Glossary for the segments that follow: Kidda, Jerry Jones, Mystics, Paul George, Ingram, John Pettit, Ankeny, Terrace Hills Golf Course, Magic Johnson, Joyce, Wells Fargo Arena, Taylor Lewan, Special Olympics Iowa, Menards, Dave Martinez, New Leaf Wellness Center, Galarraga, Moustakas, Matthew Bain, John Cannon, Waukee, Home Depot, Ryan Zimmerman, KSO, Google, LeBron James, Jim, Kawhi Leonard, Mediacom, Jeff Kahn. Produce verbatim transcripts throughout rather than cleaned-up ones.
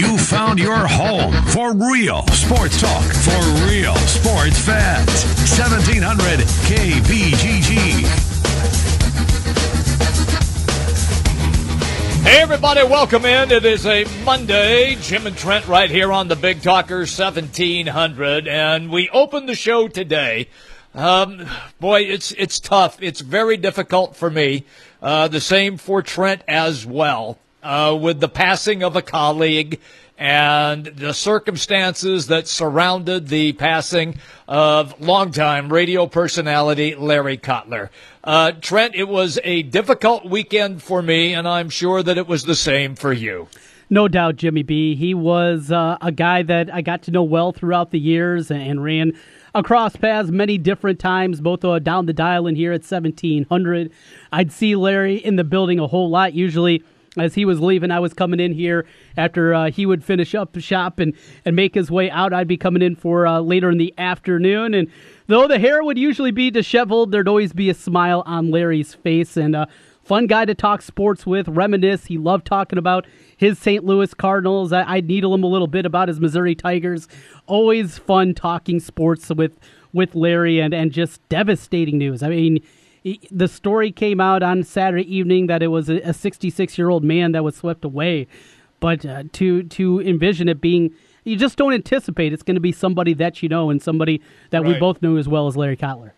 You found your home for real sports talk for real sports fans. seventeen hundred K B G G. Hey, everybody, welcome in. It is a Monday. Jim and Trent right here on the Big Talker seventeen hundred. And we opened the show today. Um, boy, it's it's tough. It's very difficult for me. Uh, the same for Trent as well. Uh, with the passing of a colleague and the circumstances that surrounded the passing of longtime radio personality Larry Kotler. Uh, Trent, it was a difficult weekend for me, and I'm sure that it was the same for you. No doubt, Jimmy B. He was uh, a guy that I got to know well throughout the years and, and ran across paths many different times, both uh, down the dial and here at seventeen hundred. I'd see Larry in the building a whole lot. Usually, as he was leaving, I was coming in here after uh, he would finish up the shop and, and make his way out. I'd be coming in for uh, later in the afternoon. And though the hair would usually be disheveled, there'd always be a smile on Larry's face. And uh, fun guy to talk sports with, reminisce. He loved talking about his Saint Louis Cardinals. I, I'd needle him a little bit about his Missouri Tigers. Always fun talking sports with, with Larry, and, and just devastating news. I mean, he, the story came out on Saturday evening that it was a sixty-six-year-old man that was swept away. But uh, to to envision it being, you just don't anticipate it's going to be somebody that you know and somebody that right. we both knew as well as Larry Kotler.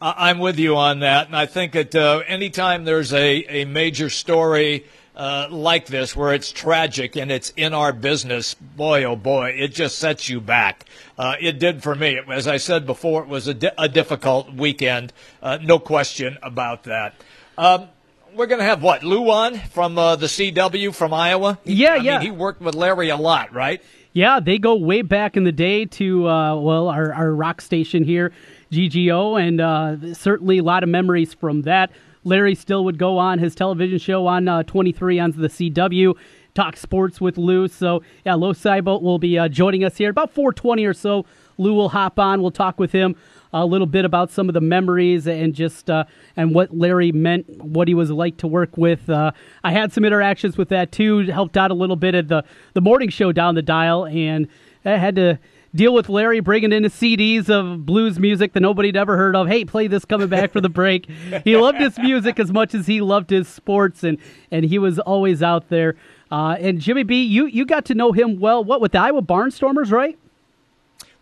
I'm with you on that, and I think that uh, anytime there's a, a major story uh, like this where it's tragic and it's in our business, boy, oh, boy, it just sets you back. Uh, it did for me. As I said before, it was a, di- a difficult weekend, uh, no question about that. Um, we're going to have, what, Lou on from uh, the C W from Iowa? He, yeah, I yeah. mean, he worked with Larry a lot, right? Yeah, they go way back in the day to, uh, well, our, our rock station here, K G G O, and uh, certainly a lot of memories from that. Larry still would go on his television show on uh, twenty-three on the C W, talk sports with Lou. So, yeah, Lou Seipold will be uh, joining us here about four twenty or so. Lou will hop on. We'll talk with him a little bit about some of the memories and just uh, and what Larry meant, what he was like to work with. Uh, I had some interactions with that, too. Helped out a little bit at the, the morning show down the dial, and I had to deal with Larry bringing in his C Ds of blues music that nobody had ever heard of. Hey, play this coming back for the break. He loved his music as much as he loved his sports, and, and he was always out there. Uh, and Jimmy B, you, you got to know him well, what, with the Iowa Barnstormers, right?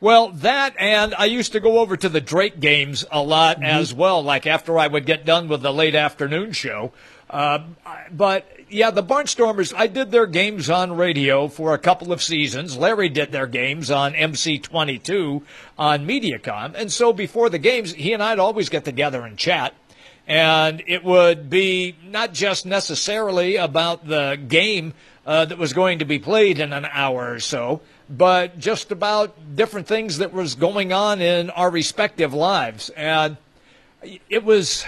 Well, that, and I used to go over to the Drake games a lot mm-hmm. as well, like after I would get done with the late afternoon show. Uh, but, yeah, the Barnstormers, I did their games on radio for a couple of seasons. Larry did their games on M C twenty-two on Mediacom. And so before the games, he and I would always get together and chat. And it would be not just necessarily about the game uh, that was going to be played in an hour or so, but just about different things that was going on in our respective lives. And it was...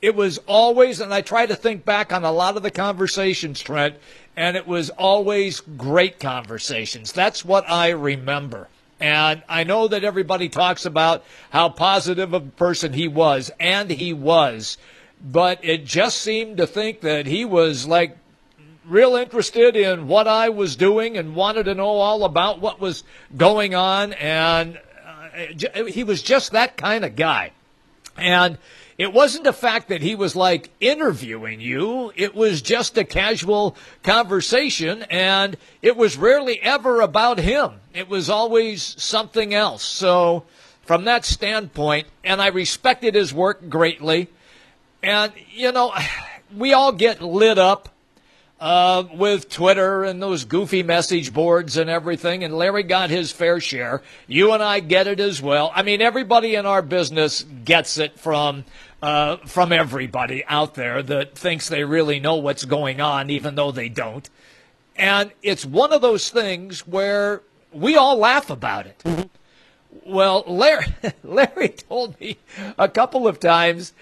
It was always, and I try to think back on a lot of the conversations, Trent, and it was always great conversations. That's what I remember. And I know that everybody talks about how positive of a person he was, and he was, but it just seemed to think that he was, like, real interested in what I was doing and wanted to know all about what was going on, and uh, he was just that kind of guy. And it wasn't the fact that he was, like, interviewing you. It was just a casual conversation, and it was rarely ever about him. It was always something else. So from that standpoint, and I respected his work greatly. And, you know, we all get lit up uh, with Twitter and those goofy message boards and everything, and Larry got his fair share. You and I get it as well. I mean, everybody in our business gets it from – Uh, from everybody out there that thinks they really know what's going on, even though they don't. And it's one of those things where we all laugh about it. Well, Larry, Larry told me a couple of times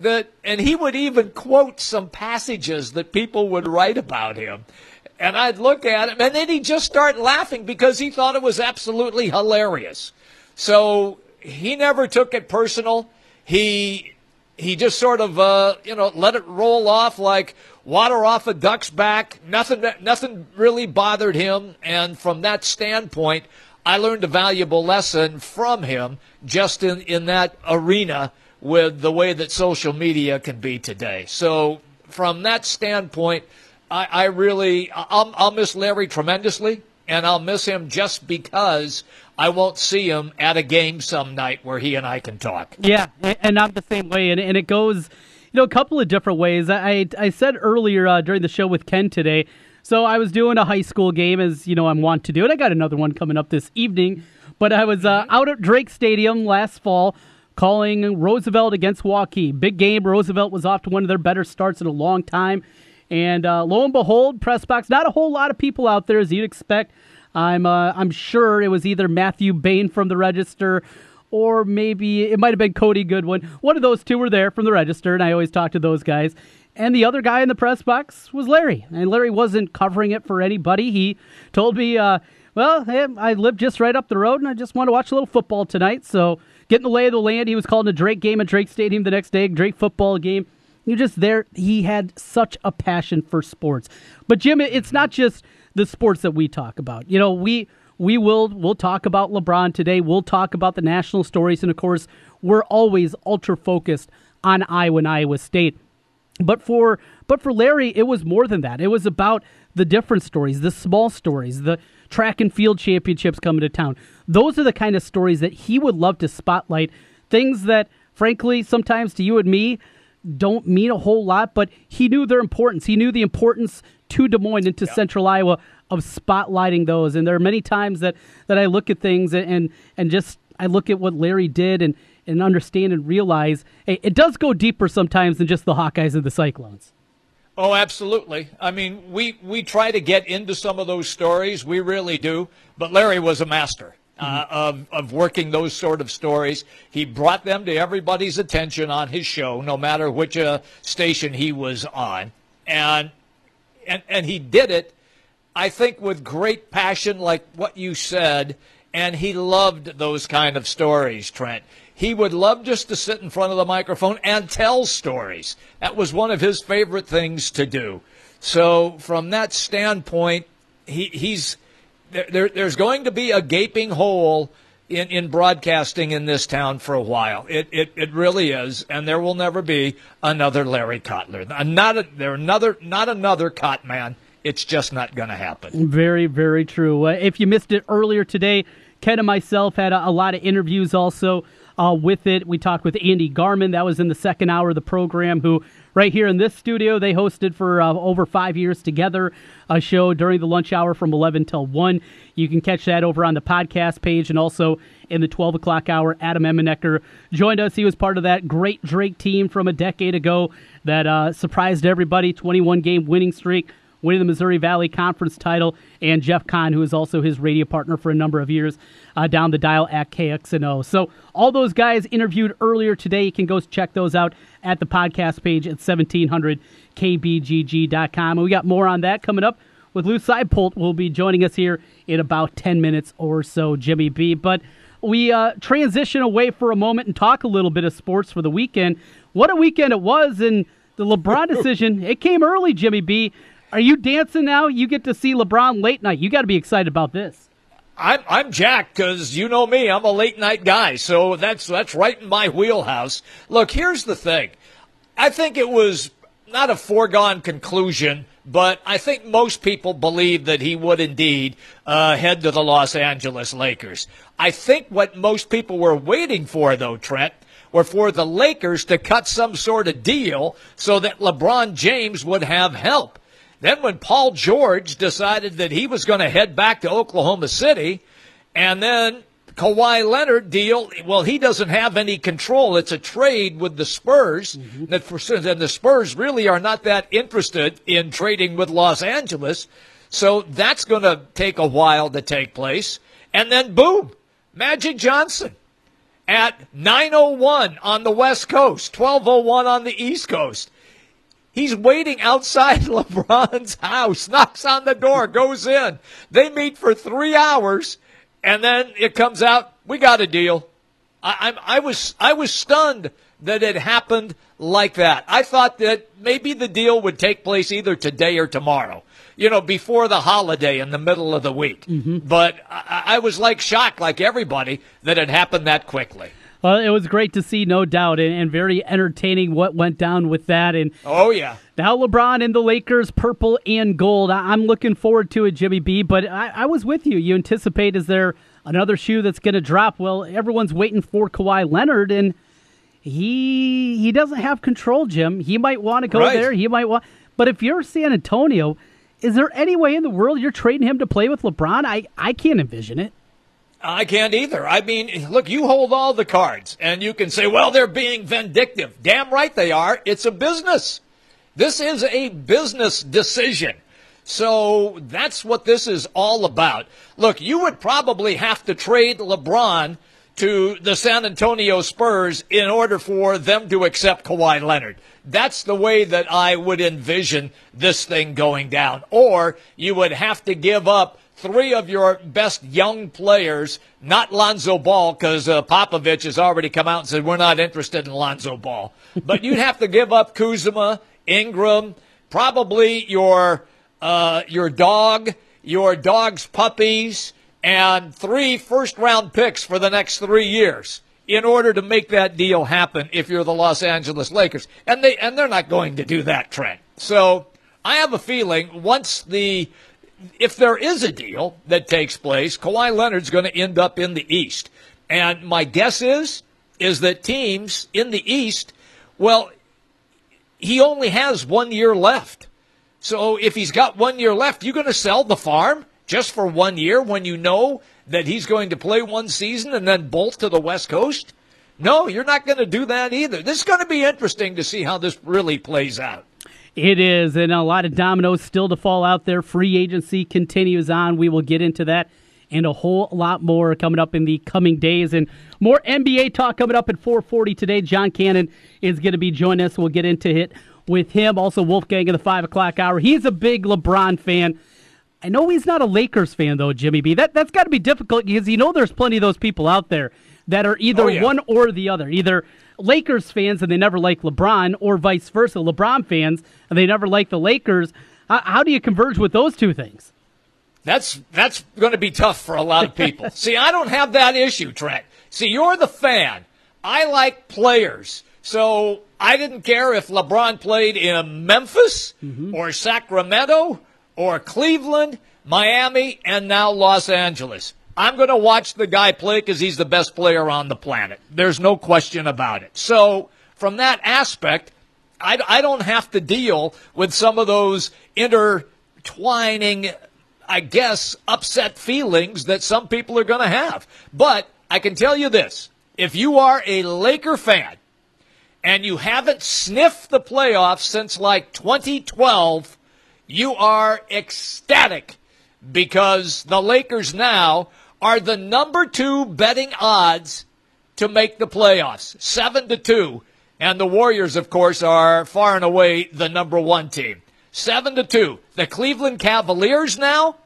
that, and he would even quote some passages that people would write about him. And I'd look at him, and then he'd just start laughing because he thought it was absolutely hilarious. So he never took it personal. He... He just sort of, uh, you know, let it roll off like, Water off a duck's back. Nothing, nothing really bothered him. And from that standpoint, I learned a valuable lesson from him just in, in that arena with the way that social media can be today. So from that standpoint, I, I really, I'll, I'll miss Larry tremendously, and I'll miss him just because I won't see him at a game some night where he and I can talk. Yeah, and I'm the same way, and, and it goes, you know, a couple of different ways. I I said earlier uh, during the show with Ken today, so I was doing a high school game, as you know I'm wont to do, and I got another one coming up this evening, but I was uh, out at Drake Stadium last fall, calling Roosevelt against Waukee. Big game. Roosevelt was off to one of their better starts in a long time. And uh, lo and behold, press box, not a whole lot of people out there, as you'd expect. I'm uh, I'm sure it was either Matthew Bain from the Register, or maybe it might have been Cody Goodwin. One of those two were there from the Register, and I always talk to those guys. And the other guy in the press box was Larry. And Larry wasn't covering it for anybody. He told me, uh, well, hey, I live just right up the road, and I just want to watch a little football tonight, so... Getting the lay of the land. He was calling a Drake game at Drake Stadium the next day, Drake football game. You're just there. He had such a passion for sports. But Jim, it's not just the sports that we talk about. You know, we we will we'll talk about LeBron today. We'll talk about the national stories, and of course, we're always ultra focused on Iowa and Iowa State. But for but for Larry, it was more than that. It was about the different stories, the small stories, the track and field championships coming to town. Those are the kind of stories that he would love to spotlight, things that, frankly, sometimes to you and me don't mean a whole lot, but he knew their importance. He knew the importance to Des Moines and to yep. Central Iowa of spotlighting those. And there are many times that, that I look at things and and just I look at what Larry did and, and understand and realize hey, it does go deeper sometimes than just the Hawkeyes and the Cyclones. Oh, absolutely. I mean, we, we try to get into some of those stories. We really do. But Larry was a master uh, mm-hmm. of, of working those sort of stories. He brought them to everybody's attention on his show, no matter which uh, station he was on. And, and, and he did it, I think, with great passion, like what you said. And he loved those kind of stories, Trent. He would love just to sit in front of the microphone and tell stories. That was one of his favorite things to do. So from that standpoint, he, he's there, there's going to be a gaping hole in, in broadcasting in this town for a while. It, it it really is, and there will never be another Larry Kotler. Not a, there another not another Kotman. It's just not going to happen. Very, very true. Uh, if you missed it earlier today, Ken and myself had a, a lot of interviews also. Uh, with it, we talked with Andy Garman. That was in the second hour of the program, who right here in this studio, they hosted for uh, over five years together, a show during the lunch hour from eleven till one. You can catch that over on the podcast page, and also in the twelve o'clock hour, Adam Emmenecker joined us. He was part of that great Drake team from a decade ago that uh, surprised everybody, twenty-one game winning streak, winning the Missouri Valley Conference title, and Jeff Kahn, who is also his radio partner for a number of years, uh, down the dial at K X N O. So all those guys interviewed earlier today, you can go check those out at the podcast page at seventeen hundred K B G G dot com. And we got more on that coming up with Lou Seipold, will be joining us here in about ten minutes or so, Jimmy B. But we uh, transition away for a moment and talk a little bit of sports for the weekend. What a weekend it was, and the LeBron decision, it came early, Jimmy B. Are you dancing now? You get to see LeBron late night. You got to be excited about this. I'm I'm jacked because you know me. I'm a late night guy, so that's that's right in my wheelhouse. Look, here's the thing. I think it was not a foregone conclusion, but I think most people believed that he would indeed uh, head to the Los Angeles Lakers. I think what most people were waiting for, though, Trent, were for the Lakers to cut some sort of deal so that LeBron James would have help. Then when Paul George decided that he was going to head back to Oklahoma City, and then Kawhi Leonard deal, well, he doesn't have any control. It's a trade with the Spurs, mm-hmm. that for, and the Spurs really are not that interested in trading with Los Angeles, so that's going to take a while to take place. And then, boom, Magic Johnson at nine oh one on the West Coast, twelve oh one on the East Coast. He's waiting outside LeBron's house, knocks on the door, goes in. They meet for three hours, and then it comes out, we got a deal. I, I, I was I was stunned that it happened like that. I thought that maybe the deal would take place either today or tomorrow, you know, before the holiday in the middle of the week. Mm-hmm. But I, I was like shocked, like everybody, that it happened that quickly. Well, it was great to see, no doubt, and, and very entertaining what went down with that. And oh, yeah. Now LeBron and the Lakers, purple and gold. I, I'm looking forward to it, Jimmy B, but I, I was with you. You anticipate, is there another shoe that's going to drop? Well, everyone's waiting for Kawhi Leonard, and he he doesn't have control, Jim. He might want to go right there. He might want, but if you're San Antonio, is there any way in the world you're trading him to play with LeBron? I, I can't envision it. I can't either. I mean, look, you hold all the cards, and you can say, well, they're being vindictive. Damn right they are. It's a business. This is a business decision. So that's what this is all about. Look, you would probably have to trade LeBron to the San Antonio Spurs in order for them to accept Kawhi Leonard. That's the way that I would envision this thing going down. Or you would have to give up three of your best young players, not Lonzo Ball, because uh, Popovich has already come out and said, we're not interested in Lonzo Ball. But you'd have to give up Kuzma, Ingram, probably your uh, your dog, your dog's puppies, and three first-round picks for the next three years in order to make that deal happen if you're the Los Angeles Lakers. And, they, and they're not going to do that, Trent. So I have a feeling once the – if there is a deal that takes place, Kawhi Leonard's going to end up in the East. And my guess is, is that teams in the East, well, he only has one year left. So if he's got one year left, you're going to sell the farm just for one year when you know that he's going to play one season and then bolt to the West Coast? No, you're not going to do that either. This is going to be interesting to see how this really plays out. It is, and a lot of dominoes still to fall out there. Free agency continues on. We will get into that and a whole lot more coming up in the coming days. And more N B A talk coming up at four forty today. John Cannon is going to be joining us. We'll get into it with him. Also, Wolfgang in the five o'clock hour. He's a big LeBron fan. I know he's not a Lakers fan, though, Jimmy B. That, that's got to be difficult because you know there's plenty of those people out there that are either oh, yeah. one or the other, either Lakers fans and they never like LeBron or vice versa, LeBron fans and they never like the Lakers. How, how do you converge with those two things? That's that's going to be tough for a lot of people. See, I don't have that issue, Trent. See, you're the fan. I like players. So I didn't care if LeBron played in Memphis mm-hmm. or Sacramento or Cleveland, Miami, and now Los Angeles. I'm going to watch the guy play because he's the best player on the planet. There's no question about it. So from that aspect, I, I don't have to deal with some of those intertwining, I guess, upset feelings that some people are going to have. But I can tell you this. If you are a Laker fan and you haven't sniffed the playoffs since like twenty twelve, you are ecstatic because the Lakers now are the number two betting odds to make the playoffs, seven to two, and the Warriors, of course, are far and away the number one team, seven to two. The Cleveland Cavaliers now,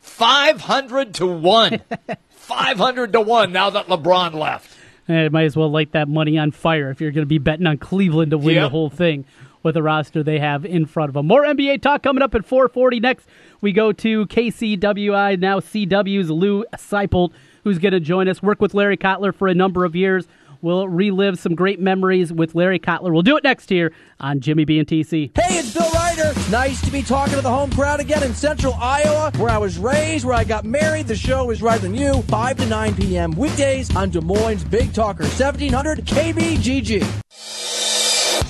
five hundred to one, five hundred to one. Now that LeBron left, you might as well light that money on fire if you're going to be betting on Cleveland to win yeah. the whole thing with the roster they have in front of them. More N B A talk coming up at four forty. Next, we go to K C W I, now C W's Lou Seipold, who's going to join us. Work with Larry Kotler for a number of years. We'll relive some great memories with Larry Kotler. We'll do it next here on Jimmy B and T C. Hey, it's Bill Ryder. Nice to be talking to the home crowd again in central Iowa, where I was raised, where I got married. The show is Right Than You, five to nine p.m. weekdays on Des Moines' Big Talker, seventeen hundred K B G G.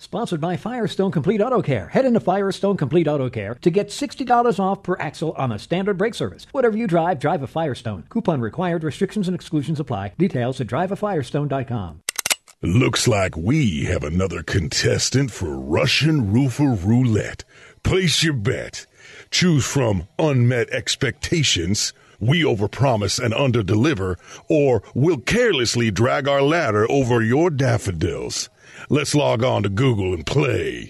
Sponsored by Firestone Complete Auto Care. Head into Firestone Complete Auto Care to get sixty dollars off per axle on a standard brake service. Whatever you drive, drive a Firestone. Coupon required. Restrictions and exclusions apply. Details at drive a firestone dot com. Looks like we have another contestant for Russian Roofer Roulette. Place your bet. Choose from unmet expectations, we overpromise and underdeliver, or we'll carelessly drag our ladder over your daffodils. Let's log on to Google and play.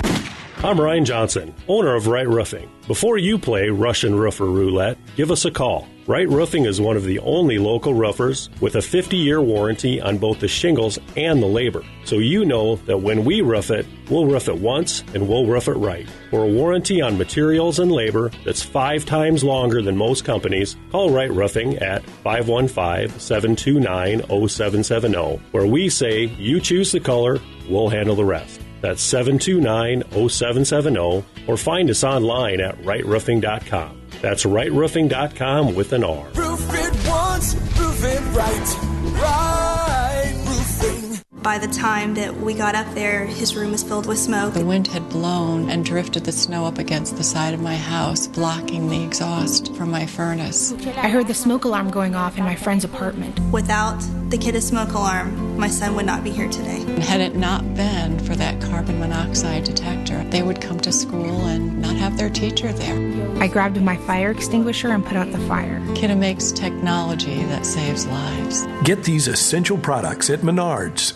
I'm Ryan Johnson, owner of Right Roofing. Before you play Russian Roofer Roulette, give us a call. Right Roofing is one of the only local roofers with a fifty-year warranty on both the shingles and the labor. So you know that when we roof it, we'll roof it once and we'll roof it right. For a warranty on materials and labor that's five times longer than most companies, call Right Roofing at five one five, seven two nine, zero seven seven zero, where we say you choose the color, we'll handle the rest. That's seven two nine, zero seven seven zero, or find us online at right roofing dot com. That's right roofing dot com with an R. Roof it once, roof it right, Right Roofing. By the time that we got up there, his room was filled with smoke. The wind had blown and drifted the snow up against the side of my house, blocking the exhaust from my furnace. I heard the smoke alarm going off in my friend's apartment. Without the kid's smoke alarm, my son would not be here today. Had it not been for that carbon monoxide detector, they would come to school and not have their teacher there. I grabbed my fire extinguisher and put out the fire. Kidda makes technology that saves lives. Get these essential products at Menards.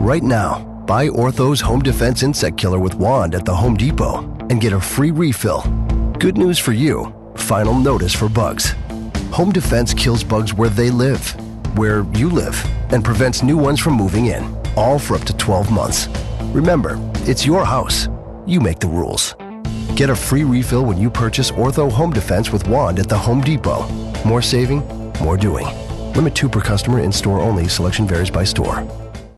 Right now, buy Ortho's Home Defense Insect Killer with Wand at the Home Depot and get a free refill. Good news for you, final notice for bugs. Home Defense kills bugs where they live, where you live, and prevents new ones from moving in, all for up to twelve months. Remember, it's your house. You make the rules. Get a free refill when you purchase Ortho Home Defense with Wand at the Home Depot. More saving, more doing. Limit two per customer, in-store only. Selection varies by store.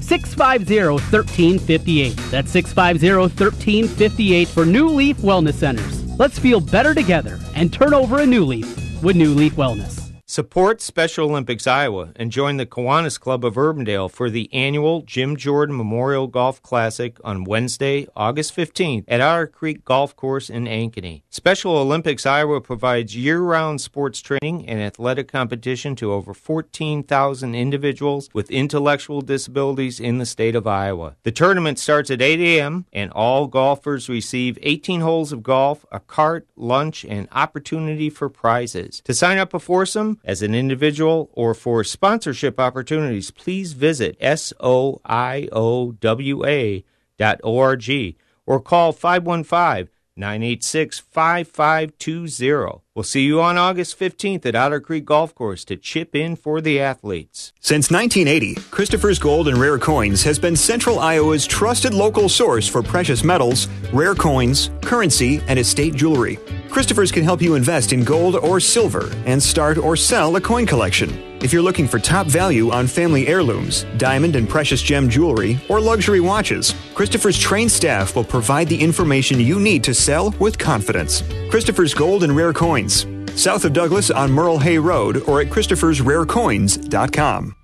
six five zero, one three five eight. That's six five zero, one three five eight for New Leaf Wellness Centers. Let's feel better together and turn over a new leaf with New Leaf Wellness. Support Special Olympics Iowa and join the Kiwanis Club of Urbandale for the annual Jim Jordan Memorial Golf Classic on Wednesday, August fifteenth at Otter Creek Golf Course in Ankeny. Special Olympics Iowa provides year-round sports training and athletic competition to over fourteen thousand individuals with intellectual disabilities in the state of Iowa. The tournament starts at eight a.m. and all golfers receive eighteen holes of golf, a cart, lunch, and opportunity for prizes. To sign up a foursome, as an individual or for sponsorship opportunities, please visit soiowa dot org or call five one five, nine eight six, five five two zero. We'll see you on August fifteenth at Otter Creek Golf Course to chip in for the athletes. Since nineteen eighty, Christopher's Gold and Rare Coins has been Central Iowa's trusted local source for precious metals, rare coins, currency, and estate jewelry. Christopher's can help you invest in gold or silver and start or sell a coin collection. If you're looking for top value on family heirlooms, diamond and precious gem jewelry, or luxury watches, Christopher's trained staff will provide the information you need to sell with confidence. Christopher's Gold and Rare Coins, south of Douglas on Merle Hay Road or at christophers rare coins dot com.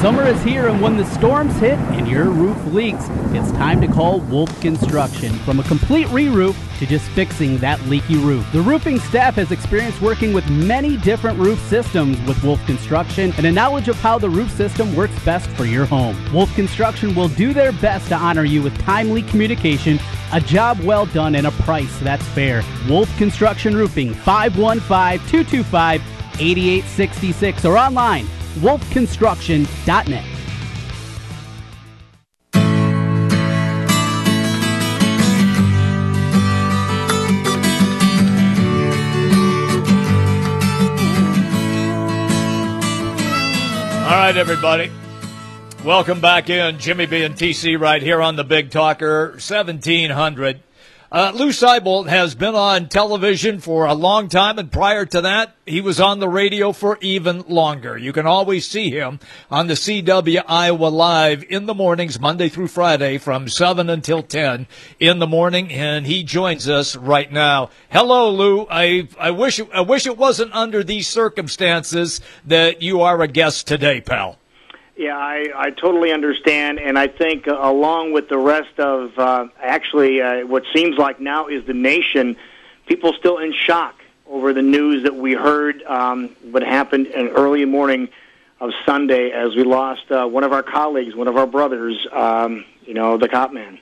Summer is here, and when the storms hit and your roof leaks, it's time to call Wolf Construction. From a complete re-roof to just fixing that leaky roof, the roofing staff has experience working with many different roof systems with Wolf Construction and a knowledge of how the roof system works best for your home. Wolf Construction will do their best to honor you with timely communication, a job well done, and a price that's fair. Wolf Construction Roofing, five one five, two two five, eight eight six six or online wolf construction dot net. All right, everybody. Welcome back in. Jimmy B and T C right here on the Big Talker, seventeen hundred. Uh, Lou Seipold has been on television for a long time, and prior to that, he was on the radio for even longer. You can always see him on the C W Iowa Live in the mornings, Monday through Friday, from seven until ten in the morning, and he joins us right now. Hello, Lou. I I wish I wish it wasn't under these circumstances that you are a guest today, pal. Yeah, I, I totally understand, and I think uh, along with the rest of uh, actually uh, what seems like now is the nation, people still in shock over the news that we heard um, what happened in early morning of Sunday as we lost uh, one of our colleagues, one of our brothers, um, you know, the cop man.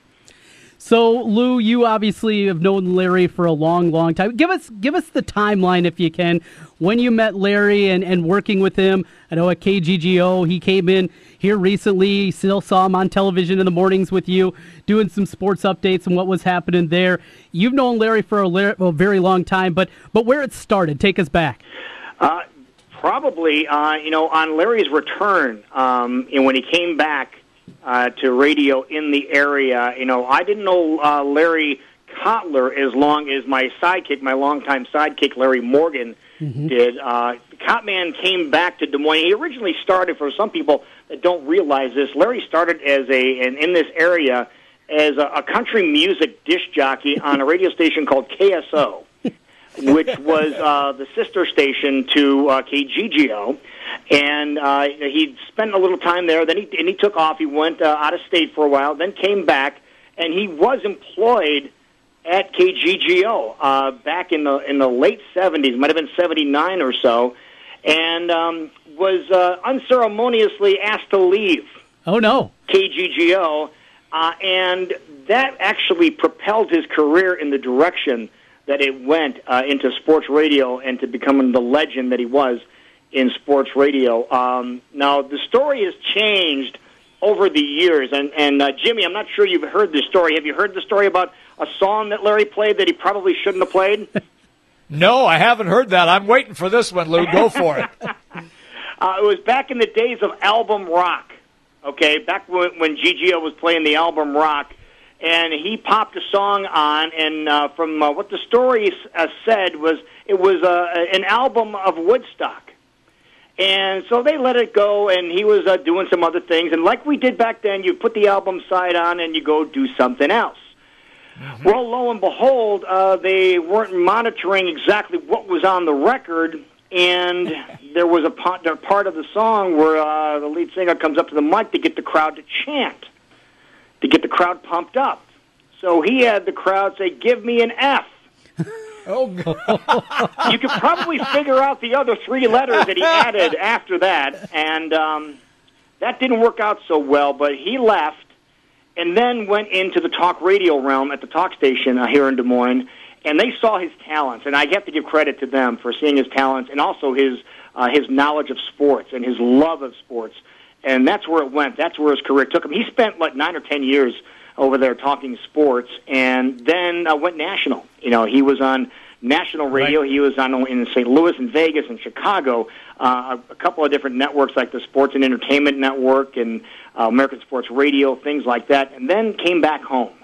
So, Lou, you obviously have known Larry for a long, long time. Give us give us the timeline, if you can, when you met Larry and, and working with him. I know at K G G O, he came in here recently, still saw him on television in the mornings with you, doing some sports updates and what was happening there. You've known Larry for a, a very long time, but, but where it started, take us back. Uh, probably, uh, you know, on Larry's return, um, and when he came back, Uh, to radio in the area. You know, I didn't know uh, Larry Kotler as long as my sidekick, my longtime sidekick, Larry Morgan, mm-hmm. did. Uh, Cotman came back to Des Moines. He originally started, for some people that don't realize this, Larry started as a, and in this area, as a, a country music disc jockey on a radio station called K S O, which was uh, the sister station to uh, K G G O. And uh, he spent a little time there. Then he and he took off. He went uh, out of state for a while. Then came back, and he was employed at K G G O uh, back in the in the late seventies, might have been seventy-nine or so, and um, was uh, unceremoniously asked to leave. Oh no, K G G O, uh, and that actually propelled his career in the direction that it went uh, into sports radio and to becoming the legend that he was in sports radio. Um, now, the story has changed over the years. And, and uh, Jimmy, I'm not sure you've heard this story. Have you heard the story about a song that Larry played that he probably shouldn't have played? No, I haven't heard that. I'm waiting for this one, Lou. Go for it. uh, it was back in the days of album rock, okay, back when, when G G O was playing the album rock. And he popped a song on, and uh, from uh, what the story uh, said was it was uh, an album of Woodstock. And so they let it go, and he was uh, doing some other things. And like we did back then, you put the album side on and you go do something else. Mm-hmm. Well, lo and behold, uh, they weren't monitoring exactly what was on the record, and there was a part of the song where uh, the lead singer comes up to the mic to get the crowd to chant, to get the crowd pumped up. So he had the crowd say, "Give me an F." Oh, God. You could probably figure out the other three letters that he added after that, and um, that didn't work out so well, but he left and then went into the talk radio realm at the talk station uh, here in Des Moines, and they saw his talents, and I have to give credit to them for seeing his talents and also his, uh, his knowledge of sports and his love of sports, and that's where it went. That's where his career took him. He spent, like, nine or ten years over there talking sports, and then uh, went national. You know, he was on national radio. Right. He was on in Saint Louis and Vegas and Chicago, uh, a couple of different networks like the Sports and Entertainment Network and uh, American Sports Radio, things like that, and then came back home.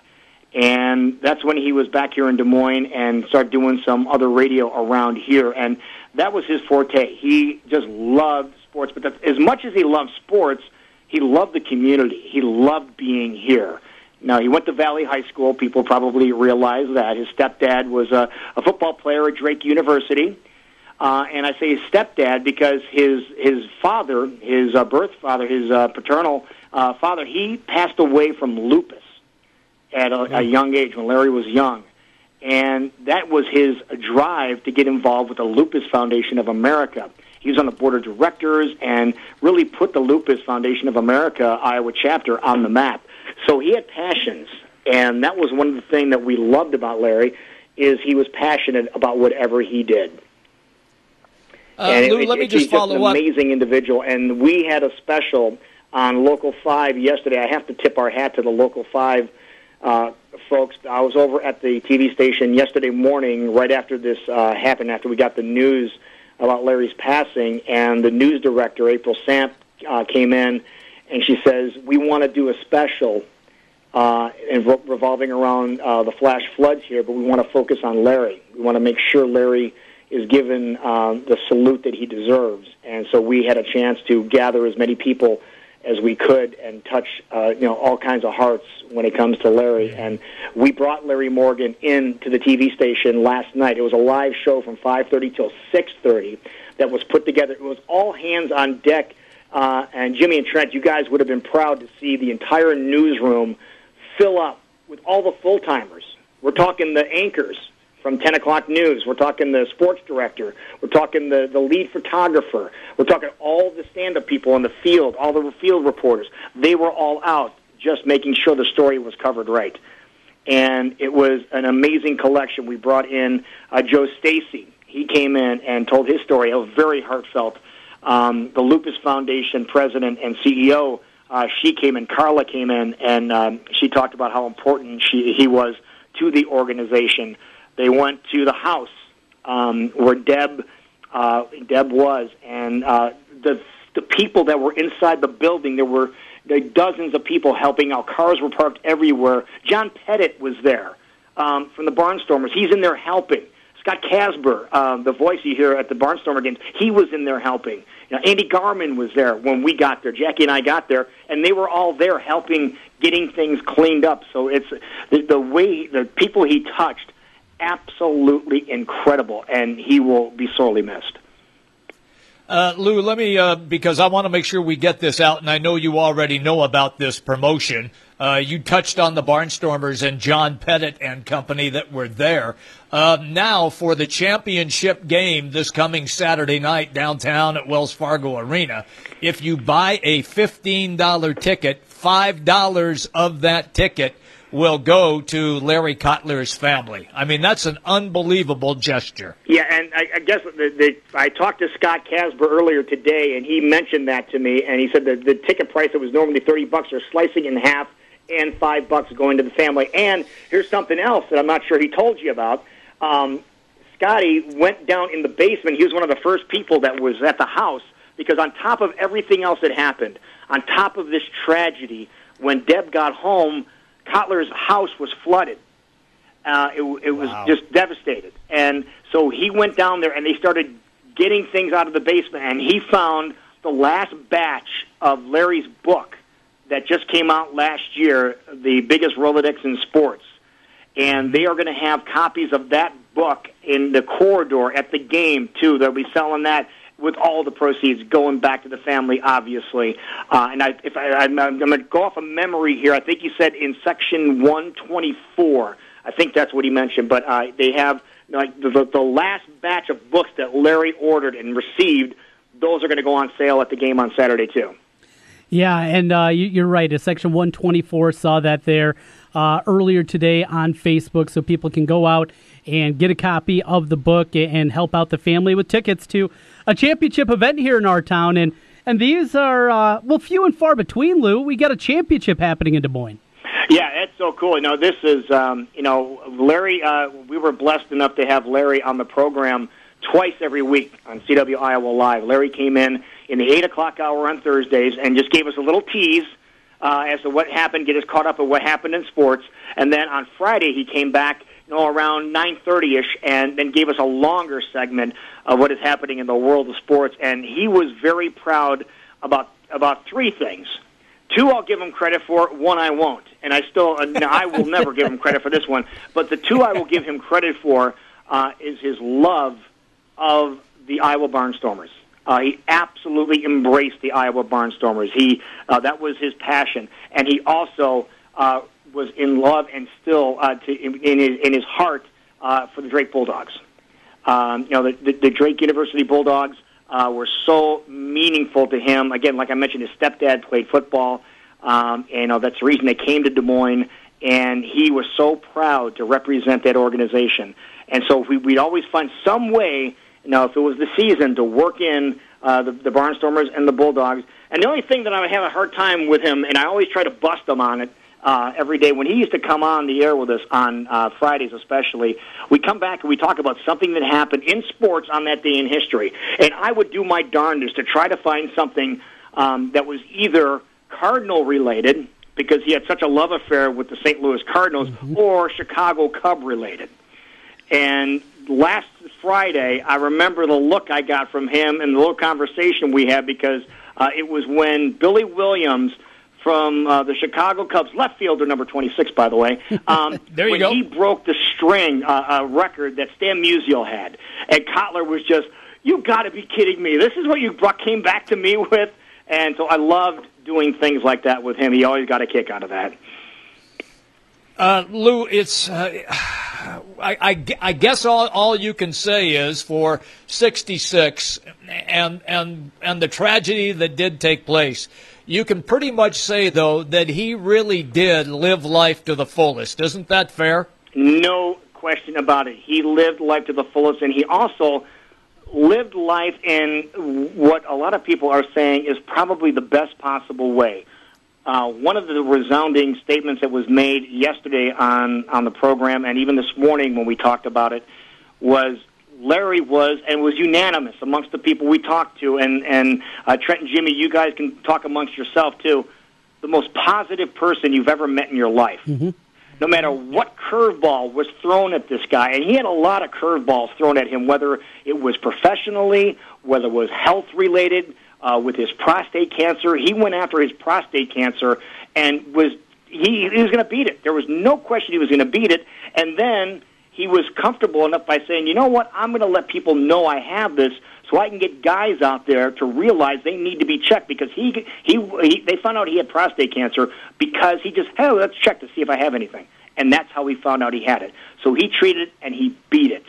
And that's when he was back here in Des Moines and started doing some other radio around here, and that was his forte. He just loved sports, but that's, as much as he loved sports, he loved the community. He loved being here. Now, he went to Valley High School. People probably realize that. His stepdad was a, a football player at Drake University. Uh, and I say his stepdad because his his father, his uh, birth father, his uh, paternal uh, father, he passed away from lupus at a, a young age when Larry was young. And that was his drive to get involved with the Lupus Foundation of America. He was on the board of directors and really put the Lupus Foundation of America, Iowa chapter, on the map. So he had passions, and that was one of the things that we loved about Larry is he was passionate about whatever he did. Uh, and Lou, it, let it, me just follow up. He's an amazing individual, and we had a special on Local five yesterday. I have to tip our hat to the Local five uh, folks. I was over at the T V station yesterday morning right after this uh, happened, after we got the news about Larry's passing, and the news director, April Samp, uh, came in, and she says, "We want to do a special uh, and re- revolving around uh, the flash floods here, but we want to focus on Larry. We want to make sure Larry is given uh, the salute that he deserves. And so we had a chance to gather as many people as we could and touch uh, you know, all kinds of hearts when it comes to Larry. And we brought Larry Morgan in to the T V station last night. It was a live show from five thirty till six thirty that was put together. It was all hands on deck. Uh, and Jimmy and Trent, you guys would have been proud to see the entire newsroom fill up with all the full-timers. We're talking the anchors from ten o'clock news. We're talking the sports director. We're talking the, the lead photographer. We're talking all the stand-up people on the field, all the field reporters. They were all out just making sure the story was covered right. And it was an amazing collection. We brought in uh, Joe Stacy. He came in and told his story. It was very heartfelt. Um, the Lupus Foundation president and C E O, uh, she came in, Carla came in, and um, she talked about how important she, he was to the organization. They went to the house um, where Deb uh, Deb was, and uh, the the people that were inside the building, there were there dozens of people helping out. Cars were parked everywhere. John Pettit was there um, from the Barnstormers. He's in there helping. Scott Casper, uh, the voice you hear at the Barnstormer games, he was in there helping. You know, Andy Garman was there when we got there. Jackie and I got there, and they were all there helping getting things cleaned up. So it's the, the way the people he touched. Absolutely incredible, and he will be sorely missed. Uh, Lou, let me, uh, because I want to make sure we get this out, and I know you already know about this promotion. Uh, you touched on the Barnstormers and John Pettit and company that were there. Uh, now for the championship game this coming Saturday night downtown at Wells Fargo Arena, if you buy a fifteen dollars ticket, five dollars of that ticket will go to Larry Kotler's family. I mean, that's an unbelievable gesture. Yeah, and I, I guess the, the, I talked to Scott Casper earlier today, and he mentioned that to me, and he said that the ticket price that was normally thirty bucks are slicing in half, and five bucks going to the family. And here's something else that I'm not sure he told you about. Um, Scotty went down in the basement. He was one of the first people that was at the house, because on top of everything else that happened, on top of this tragedy, when Deb got home, Kotler's house was flooded. Uh, it, it was wow. just devastated. And so he went down there, and they started getting things out of the basement, and he found the last batch of Larry's book that just came out last year, The Biggest Rolodex in Sports. And they are going to have copies of that book in the corridor at the game, too. They'll be selling that with all the proceeds going back to the family, obviously. Uh, and I, if I, I'm, I'm going to go off of memory here. I think you said in section one twenty-four. I think that's what he mentioned. But uh, they have like the, the last batch of books that Larry ordered and received. Those are going to go on sale at the game on Saturday, too. Yeah, and uh, you, you're right. Section one twenty-four saw that there uh, earlier today on Facebook, so people can go out and get a copy of the book and help out the family with tickets to a championship event here in our town. And, and these are, uh, well, few and far between, Lou. We got a championship happening in Des Moines. Yeah, that's so cool. You know, this is, um, you know, Larry, uh, we were blessed enough to have Larry on the program twice every week on C W Iowa Live. Larry came in in the eight o'clock hour on Thursdays and just gave us a little tease uh, as to what happened, get us caught up on what happened in sports. And then on Friday he came back, you know, around nine thirty-ish, and then gave us a longer segment of what is happening in the world of sports. And he was very proud about about three things. Two I'll give him credit for, one I won't. And I still, now, I will never give him credit for this one. But the two I will give him credit for uh, is his love of the Iowa Barnstormers. Uh, he absolutely embraced the Iowa Barnstormers. He uh, that was his passion, and he also uh, was in love and still uh, to, in, in, his, in his heart uh, for the Drake Bulldogs. Um, you know, the, the, the Drake University Bulldogs uh, were so meaningful to him. Again, like I mentioned, his stepdad played football, um, and you know, that's the reason they came to Des Moines. And he was so proud to represent that organization. And so we, we'd always find some way. Now, if it was the season, to work in uh, the, the Barnstormers and the Bulldogs. And the only thing that I would have a hard time with him, and I always try to bust him on it uh, every day, when he used to come on the air with us on uh, Fridays especially, we come back and we talk about something that happened in sports on that day in history. And I would do my darndest to try to find something um, that was either Cardinal-related because he had such a love affair with the Saint Louis Cardinals, mm-hmm. or Chicago Cub-related. And last Friday, I remember the look I got from him and the little conversation we had, because uh, it was when Billy Williams from uh, the Chicago Cubs, left fielder number twenty-six, by the way, um, there you when go. He broke the string uh, uh, record that Stan Musial had. And Kotler was just, you got to be kidding me. This is what you brought, came back to me with. And so I loved doing things like that with him. He always got a kick out of that. Uh, Lou, it's uh, I, I, I guess all, all you can say is for sixty-six and and and the tragedy that did take place, you can pretty much say, though, that he really did live life to the fullest. Isn't that fair? No question about it. He lived life to the fullest, and he also lived life in what a lot of people are saying is probably the best possible way. Uh, one of the resounding statements that was made yesterday on, on the program, and even this morning when we talked about it, was Larry was and was unanimous amongst the people we talked to, and, and uh, Trent and Jimmy, you guys can talk amongst yourself too, the most positive person you've ever met in your life. Mm-hmm. No matter what curveball was thrown at this guy, and he had a lot of curveballs thrown at him, whether it was professionally, whether it was health-related, Uh, with his prostate cancer. He went after his prostate cancer and was he, he was going to beat it. There was no question he was going to beat it. And then he was comfortable enough by saying, you know what, I'm going to let people know I have this so I can get guys out there to realize they need to be checked, because he he, he they found out he had prostate cancer because he just, hey, let's check to see if I have anything. And that's how he found out he had it. So he treated it and he beat it.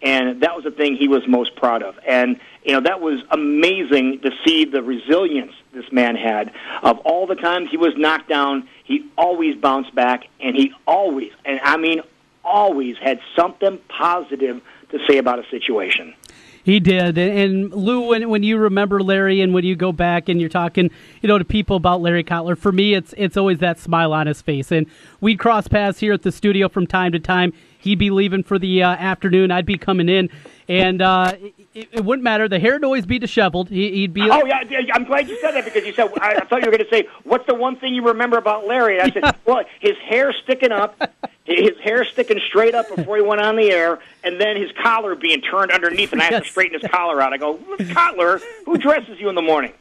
And that was the thing he was most proud of. And, you know, that was amazing to see the resilience this man had. Of all the times he was knocked down, he always bounced back, and he always, and I mean always, had something positive to say about a situation. He did. And, Lou, when, when you remember Larry and when you go back and you're talking, you know, to people about Larry Kotler, for me, it's it's always that smile on his face. And we'd cross paths here at the studio from time to time. He'd be leaving for the uh, afternoon. I'd be coming in. And uh, it, it wouldn't matter. The hair would always be disheveled. He, he'd be. Oh, yeah. I'm glad you said that, because you said, I thought you were going to say, what's the one thing you remember about Larry? And I yeah. said, well, his hair sticking up. His hair sticking straight up before he went on the air, and then his collar being turned underneath, and I have to straighten his collar out. I go, Kotler, who dresses you in the morning?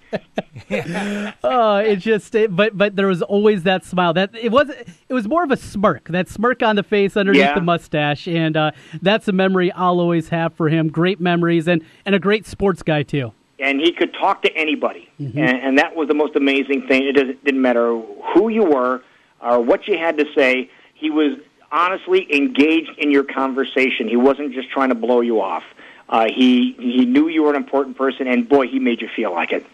oh, it just, it, but but there was always that smile. That it was it was more of a smirk, that smirk on the face underneath yeah. the mustache, and uh, that's a memory I'll always have for him. Great memories, and, and a great sports guy too. And he could talk to anybody, mm-hmm. and, and that was the most amazing thing. It didn't matter who you were or what you had to say. He was honestly engaged in your conversation. He wasn't just trying to blow you off. Uh, he he knew you were an important person, and boy, he made you feel like it.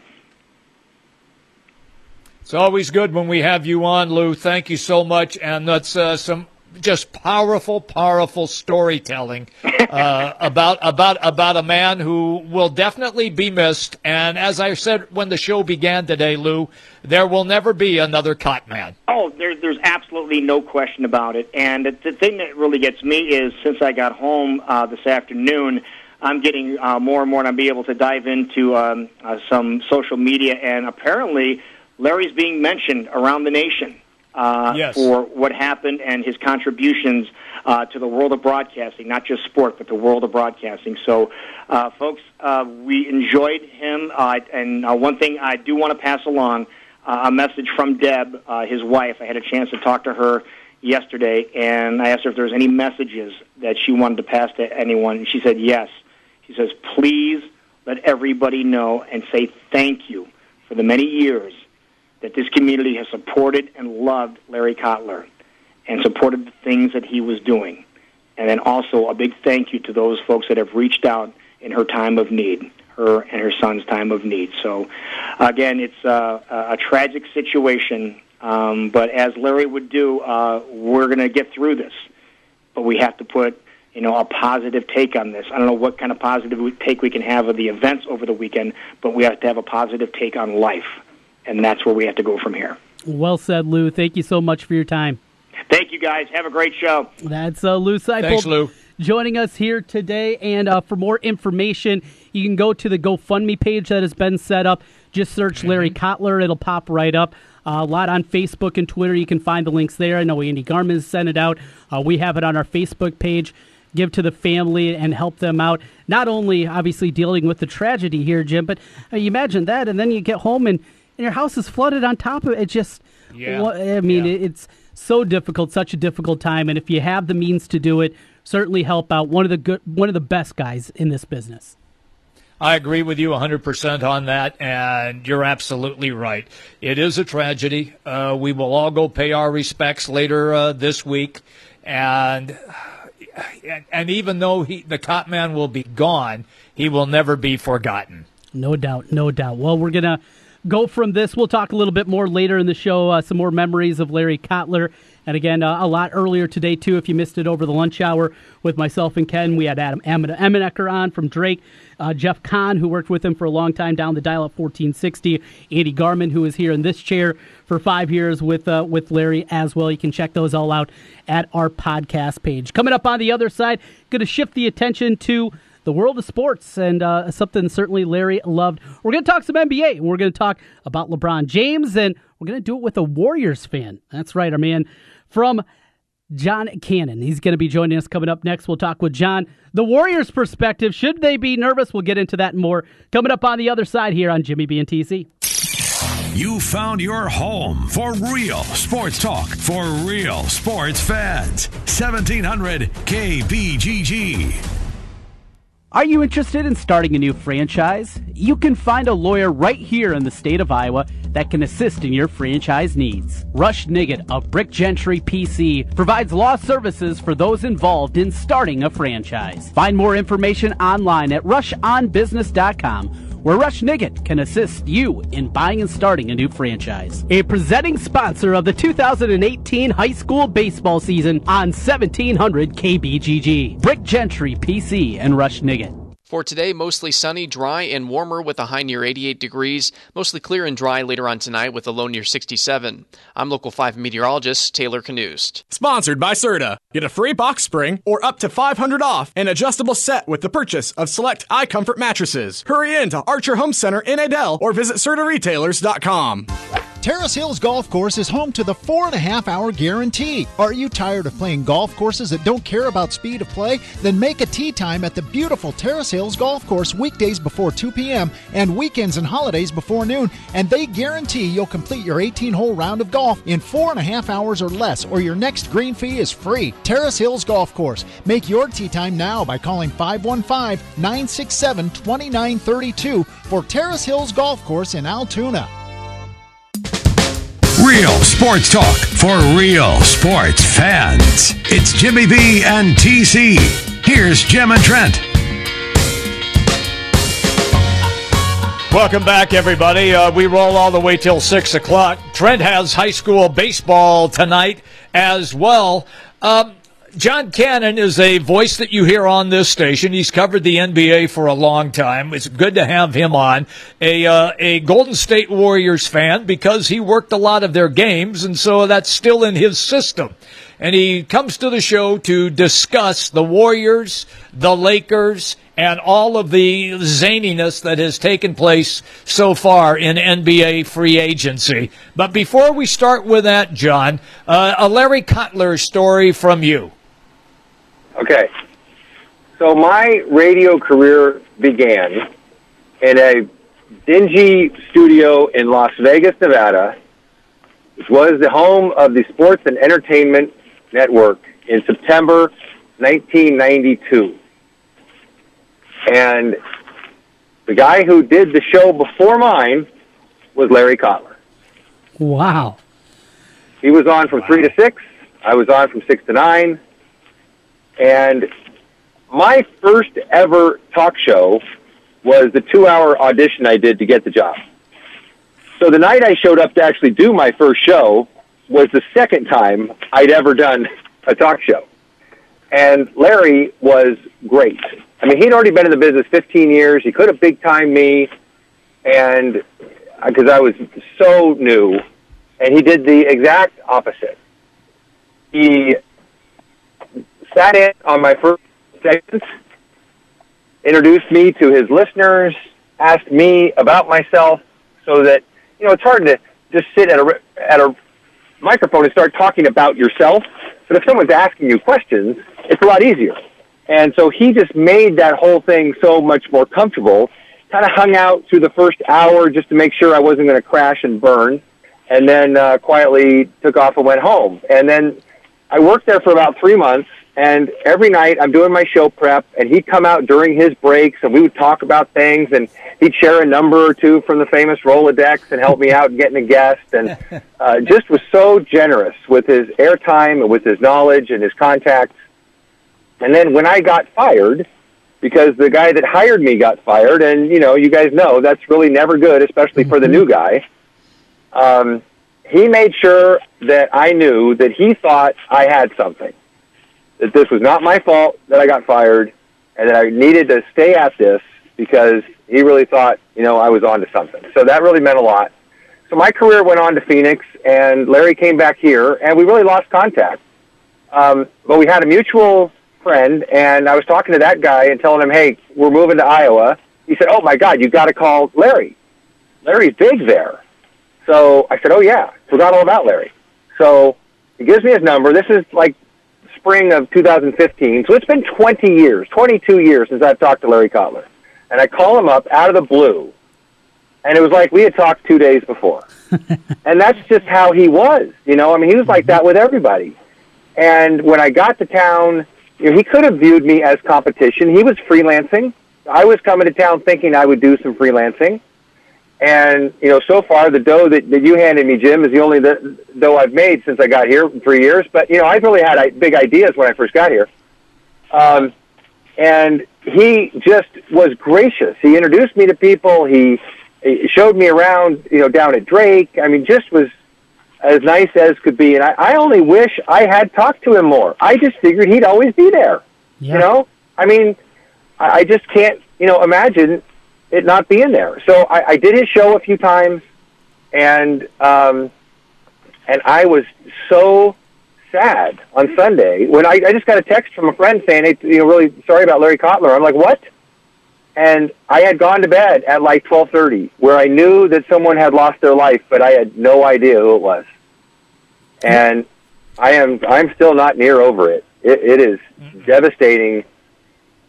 It's always good when we have you on, Lou. Thank you so much, and that's uh, some just powerful, powerful storytelling uh, about about about a man who will definitely be missed. And as I said when the show began today, Lou, there will never be another Cot Man. Oh, there, there's absolutely no question about it. And the thing that really gets me is, since I got home uh, this afternoon, I'm getting uh, more and more, and I'll be able to dive into um, uh, some social media. And apparently, Larry's being mentioned around the nation. Uh, yes. For what happened and his contributions uh, to the world of broadcasting, not just sport, but the world of broadcasting. So, uh, folks, uh, we enjoyed him. Uh, and uh, one thing I do want to pass along, uh, a message from Deb, uh, his wife. I had a chance to talk to her yesterday, and I asked her if there was any messages that she wanted to pass to anyone. And she said yes. She says, please let everybody know and say thank you for the many years that this community has supported and loved Larry Kotler and supported the things that he was doing. And then also a big thank you to those folks that have reached out in her time of need, her and her son's time of need. So, again, it's a, a tragic situation, um, but as Larry would do, uh, we're going to get through this. But we have to put, you know, a positive take on this. I don't know what kind of positive take we can have of the events over the weekend, but we have to have a positive take on life. And that's where we have to go from here. Well said, Lou. Thank you so much for your time. Thank you, guys. Have a great show. That's uh, Lou Seipold. Thanks, Lou. joining us here today. And uh, for more information, you can go to the GoFundMe page that has been set up. Just search Larry Kotler. It'll pop right up. Uh, a lot on Facebook and Twitter. You can find the links there. I know Andy Garman sent it out. Uh, we have it on our Facebook page. Give to the family and help them out. Not only, obviously, dealing with the tragedy here, Jim, but uh, you imagine that, and then you get home and, and your house is flooded on top of it. It's just, yeah. I mean, yeah. it's so difficult, such a difficult time, and if you have the means to do it, certainly help out one of the good, one of the best guys in this business. I agree with you one hundred percent on that, and you're absolutely right. It is a tragedy. Uh, we will all go pay our respects later uh, this week, and... And, and even though he, the Cotman will be gone, he will never be forgotten. No doubt, no doubt. Well, we're going to go from this. We'll talk a little bit more later in the show, uh, some more memories of Larry Kotler. And again, uh, a lot earlier today, too, if you missed it over the lunch hour with myself and Ken, we had Adam Emmenecker on from Drake, uh, Jeff Kahn, who worked with him for a long time down the dial at fourteen sixty, Andy Garman, who is here in this chair for five years with, uh, with Larry as well. You can check those all out at our podcast page. Coming up on the other side, going to shift the attention to the world of sports and uh, something certainly Larry loved. We're going to talk some N B A. We're going to talk about LeBron James, and we're going to do it with a Warriors fan. That's right, our man from John Cannon. He's going to be joining us coming up next. We'll talk with John. The Warriors' perspective. Should they be nervous? We'll get into that and more coming up on the other side here on Jimmy B and T C. You found your home for real sports talk for real sports fans. seventeen hundred K B G G. Are you interested in starting a new franchise? You can find a lawyer right here in the state of Iowa that can assist in your franchise needs. Rush Nigut of Brick Gentry P C provides law services for those involved in starting a franchise. Find more information online at rush on business dot com. where Rush Nigut can assist you in buying and starting a new franchise. A presenting sponsor of the two thousand eighteen high school baseball season on seventeen hundred K B G G. Brick Gentry, P C, and Rush Nigut. For today, mostly sunny, dry, and warmer with a high near eighty-eight degrees. Mostly clear and dry later on tonight with a low near sixty-seven. I'm Local five meteorologist Taylor Canoost. Sponsored by Serta. Get a free box spring or up to five hundred dollars off an adjustable set with the purchase of select iComfort mattresses. Hurry in to Archer Home Center in Adel or visit serta retailers dot com. Terrace Hills Golf Course is home to the four and a half hour guarantee. Are you tired of playing golf courses that don't care about speed of play? Then make a tee time at the beautiful Terrace Hills Golf Course weekdays before two p.m. and weekends and holidays before noon, and they guarantee you'll complete your eighteen hole round of golf in four and a half hours or less, or your next green fee is free. Terrace Hills Golf Course. Make your tee time now by calling five one five, nine six seven, two nine three two for Terrace Hills Golf Course in Altoona. Real sports talk for real sports fans. It's Jimmy B and T C. Here's Jim and Trent. Welcome back, everybody. Uh, we roll all the way till six o'clock. Trent has high school baseball tonight as well. Um, John Cannon is a voice that you hear on this station. He's covered the N B A for a long time. It's good to have him on. A uh, a Golden State Warriors fan because he worked a lot of their games, and so that's still in his system. And he comes to the show to discuss the Warriors, the Lakers, and all of the zaniness that has taken place so far in N B A free agency. But before we start with that, John, uh, a Larry Kotler story from you. Okay. So my radio career began in a dingy studio in Las Vegas, Nevada, which was the home of the Sports and Entertainment Network in September nineteen ninety-two. And the guy who did the show before mine was Larry Kotler. Wow. He was on from wow. three to six. I was on from six to nine. And my first ever talk show was the two-hour audition I did to get the job. So the night I showed up to actually do my first show was the second time I'd ever done a talk show. And Larry was great. I mean, he'd already been in the business fifteen years. He could have big-timed me, and because I was so new, and he did the exact opposite. He sat in on my first segments, introduced me to his listeners, asked me about myself, so that, you know, it's hard to just sit at a, at a microphone and start talking about yourself. But if someone's asking you questions, it's a lot easier. And so he just made that whole thing so much more comfortable, kind of hung out through the first hour just to make sure I wasn't going to crash and burn, and then uh, quietly took off and went home. And then I worked there for about three months, and every night I'm doing my show prep, and he'd come out during his breaks, and we would talk about things, and he'd share a number or two from the famous Rolodex and help me out in getting a guest, and uh, just was so generous with his airtime and with his knowledge and his contacts. And then when I got fired, because the guy that hired me got fired, and, you know, you guys know that's really never good, especially for the new guy, um, he made sure that I knew that he thought I had something, that this was not my fault that I got fired, and that I needed to stay at this because he really thought, you know, I was onto something. So that really meant a lot. So my career went on to Phoenix, and Larry came back here, and we really lost contact. Um, but we had a mutual friend, and I was talking to that guy and telling him, hey, we're moving to Iowa. He said, oh, my God, you got to call Larry. Larry's big there. So I said, oh, yeah, forgot all about Larry. So he gives me his number. This is like spring of two thousand fifteen. So it's been twenty years, twenty-two years since I've talked to Larry Kotler. And I call him up out of the blue, and it was like we had talked two days before. And that's just how he was. You know, I mean, he was like that with everybody. And when I got to town, you know, he could have viewed me as competition. He was freelancing. I was coming to town thinking I would do some freelancing. And, you know, so far the dough that, that you handed me, Jim, is the only the, dough I've made since I got here in three years. But, you know, I really had big ideas when I first got here. Um, and he just was gracious. He introduced me to people. He, he showed me around, you know, down at Drake. I mean, just was as nice as could be. And I, I only wish I had talked to him more. I just figured he'd always be there, yeah. You know? I mean, I, I just can't, you know, imagine it not being there. So I, I did his show a few times, and um, and I was so sad on Sunday when I, I just got a text from a friend saying, hey, you know, really sorry about Larry Kotler. I'm like, what? And I had gone to bed at like twelve thirty, where I knew that someone had lost their life, but I had no idea who it was. And I am I'm still not near over it. It, it is devastating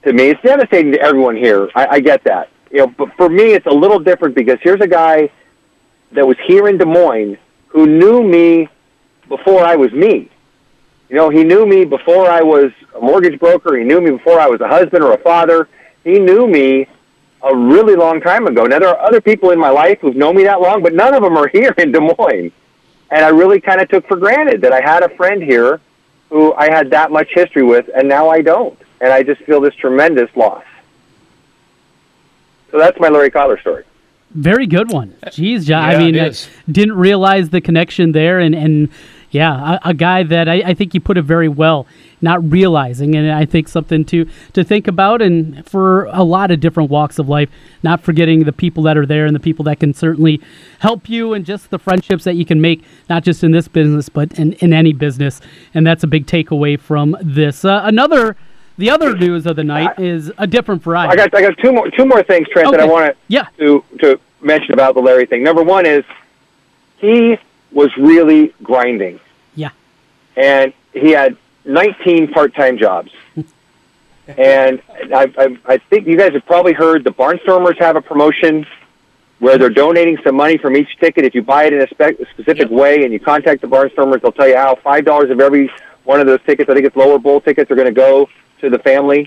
to me. It's devastating to everyone here. I, I get that. You know, but for me, it's a little different because here's a guy that was here in Des Moines who knew me before I was me. You know, he knew me before I was a mortgage broker. He knew me before I was a husband or a father. He knew me a really long time ago. Now, there are other people in my life who've known me that long, but none of them are here in Des Moines. And I really kind of took for granted that I had a friend here who I had that much history with, and now I don't. And I just feel this tremendous loss. So that's my Larry Kotler story. Very good one. Jeez, John. Yeah, I mean, I didn't realize the connection there. And, and yeah, a, a guy that I, I think you put it very well, not realizing. And I think something to, to think about, and for a lot of different walks of life, not forgetting the people that are there and the people that can certainly help you, and just the friendships that you can make, not just in this business, but in, in any business. And that's a big takeaway from this. Uh, another The other news of the night is a different variety. I got I got two more two more things, Trent, okay. that I want yeah. to to mention about the Larry thing. Number one is he was really grinding. Yeah. And he had nineteen part-time jobs. And I, I I think you guys have probably heard the Barnstormers have a promotion where they're donating some money from each ticket. If you buy it in a spe- specific yep. way and you contact the Barnstormers, they'll tell you how five dollars of every one of those tickets, I think it's lower bowl tickets, are going to go to the family.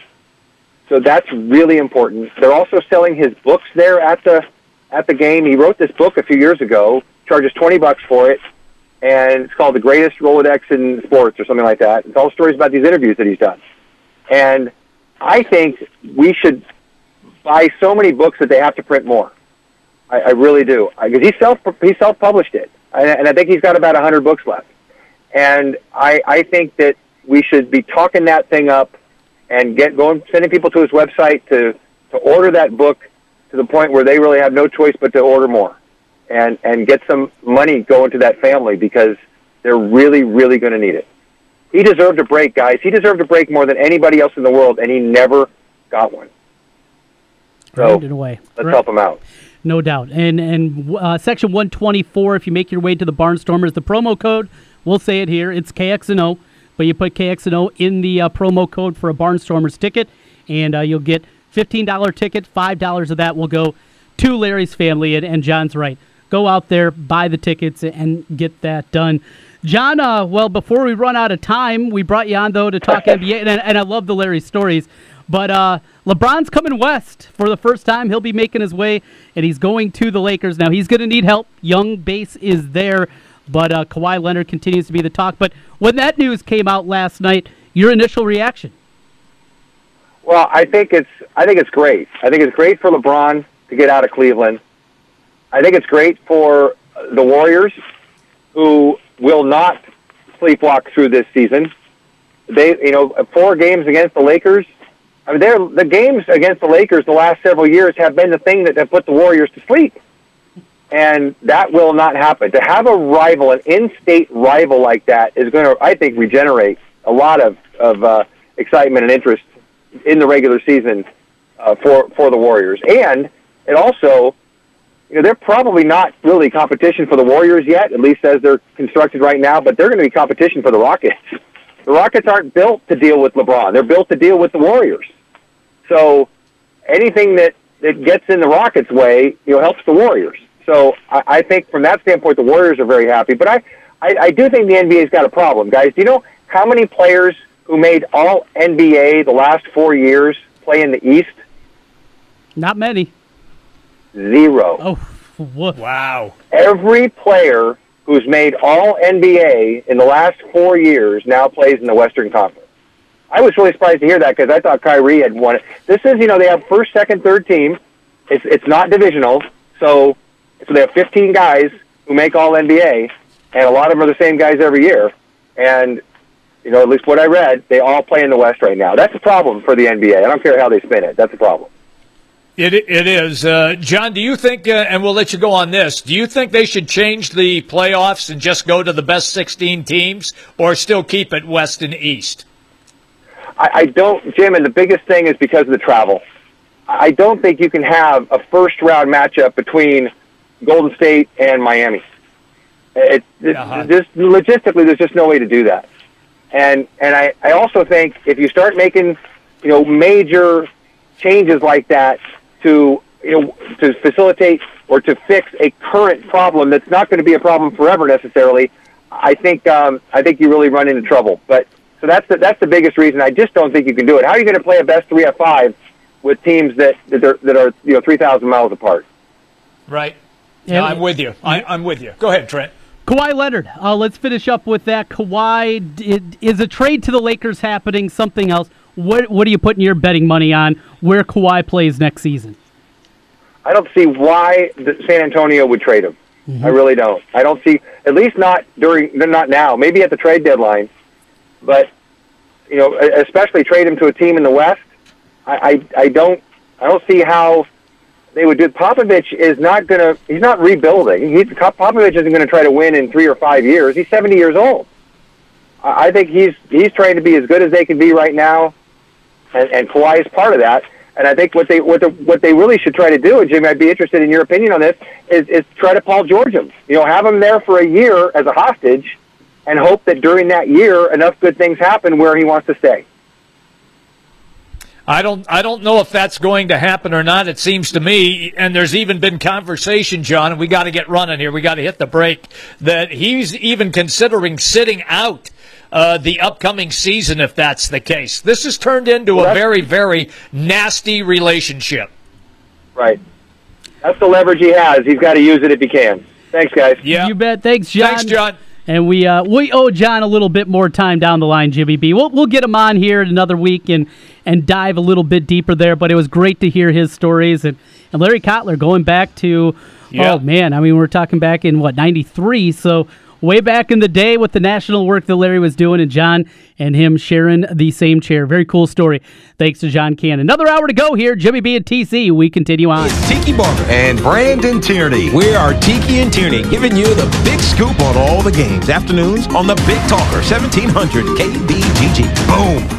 So that's really important. They're also selling his books there at the at the game. He wrote this book a few years ago, charges twenty bucks for it, and it's called The Greatest Rolodex in Sports or something like that. It's all stories about these interviews that he's done. And I think we should buy so many books that they have to print more. I, I really do. Because he self he self-published it, and, and I think he's got about one hundred books left. And I, I think that we should be talking that thing up and get going, sending people to his website to, to order that book to the point where they really have no choice but to order more and, and get some money going to that family because they're really, really going to need it. He deserved a break, guys. He deserved a break more than anybody else in the world, and he never got one. So away. let's right. help him out. No doubt. And and uh, Section one twenty-four, if you make your way to the Barnstormers, the promo code, we'll say it here, it's K X N O, but you put K X N O in the uh, promo code for a Barnstormers ticket, and uh, you'll get fifteen dollars ticket. five dollars of that will go to Larry's family, and, and John's right. Go out there, buy the tickets, and get that done. John, uh, well, before we run out of time, we brought you on, though, to talk N B A, and, and I love the Larry stories. But uh, LeBron's coming west for the first time. He'll be making his way, and he's going to the Lakers. Now, he's going to need help. Young base is there, but uh, Kawhi Leonard continues to be the talk. But when that news came out last night, your initial reaction? Well, I think it's I think it's great. I think it's great for LeBron to get out of Cleveland. I think it's great for the Warriors, who will not sleepwalk through this season. They, you know, four games against the Lakers. I mean, they're, the games against the Lakers the last several years have been the thing that have put the Warriors to sleep. And that will not happen. To have a rival, an in-state rival like that, is going to, I think, regenerate a lot of, of uh, excitement and interest in the regular season uh, for, for the Warriors. And it also... You know, they're probably not really competition for the Warriors yet, at least as they're constructed right now, but they're going to be competition for the Rockets. The Rockets aren't built to deal with LeBron. They're built to deal with the Warriors. So anything that, that gets in the Rockets' way, you know, helps the Warriors. So I, I think from that standpoint, the Warriors are very happy. But I, I, I do think the N B A's got a problem, guys. Do you know how many players who made all N B A the last four years play in the East? Not many. Zero. Oh, what? Wow. Every player who's made all N B A in the last four years now plays in the Western Conference. I was really surprised to hear that because I thought Kyrie had won it. This is, you know, they have first, second, third team. It's it's not divisional. So, so they have fifteen guys who make all N B A, and a lot of them are the same guys every year. And, you know, at least what I read, they all play in the West right now. That's a problem for the N B A. I don't care how they spin it. That's a problem. It It is. Uh, John, do you think, uh, and we'll let you go on this, do you think they should change the playoffs and just go to the best sixteen teams or still keep it West and East? I, I don't, Jim, and the biggest thing is because of the travel. I don't think you can have a first-round matchup between Golden State and Miami. It, it, uh-huh. Just logistically, there's just no way to do that. And, and I, I also think if you start making, you know, major changes like that, to you know, to facilitate or to fix a current problem that's not going to be a problem forever necessarily, I think um, I think you really run into trouble. But so that's the that's the biggest reason. I just don't think you can do it. How are you going to play a best three of five with teams that that are, that are you know three thousand miles apart? Right. Yeah, I'm with you. I, I'm with you. Go ahead, Trent. Kawhi Leonard. Uh, let's finish up with that. Kawhi, is a trade to the Lakers happening? Something else? What what are you putting your betting money on where Kawhi plays next season? I don't see why San Antonio would trade him. Mm-hmm. I really don't. I don't see, at least not during, not now, maybe at the trade deadline. But, you know, especially trade him to a team in the West. I, I, I don't I don't see how they would do it. Popovich is not going to, he's not rebuilding. He's, Popovich isn't going to try to win in three or five years. He's seventy years old. I, I think he's, he's trying to be as good as they can be right now. And, and Kawhi is part of that. And I think what they what, the, what they really should try to do, and Jim, I'd be interested in your opinion on this, is, is try to Paul George him. You know, have him there for a year as a hostage and hope that during that year enough good things happen where he wants to stay. I don't I don't know if that's going to happen or not. It seems to me, and there's even been conversation, John, and we got to get running here. We got to hit the break, that he's even considering sitting out Uh, the upcoming season, if that's the case. This has turned into well, a very, very nasty relationship. Right. That's the leverage he has. He's got to use it if he can. Thanks, guys. Yeah. You bet. Thanks, John. Thanks, John. And we uh, we owe John a little bit more time down the line, Jimmy B. We'll we'll get him on here in another week and, and dive a little bit deeper there, but it was great to hear his stories. And, and Larry Kotler going back to, yeah. oh, man, I mean, we're talking back in, what, ninety-three, so way back in the day with the national work that Larry was doing, and John and him sharing the same chair. Very cool story. Thanks to John Cannon. Another hour to go here. Jimmy B and T C, we continue on. It's Tiki Barber and Brandon Tierney. We are Tiki and Tierney, giving you the big scoop on all the games. Afternoons on the Big Talker, seventeen hundred K B G G. Boom.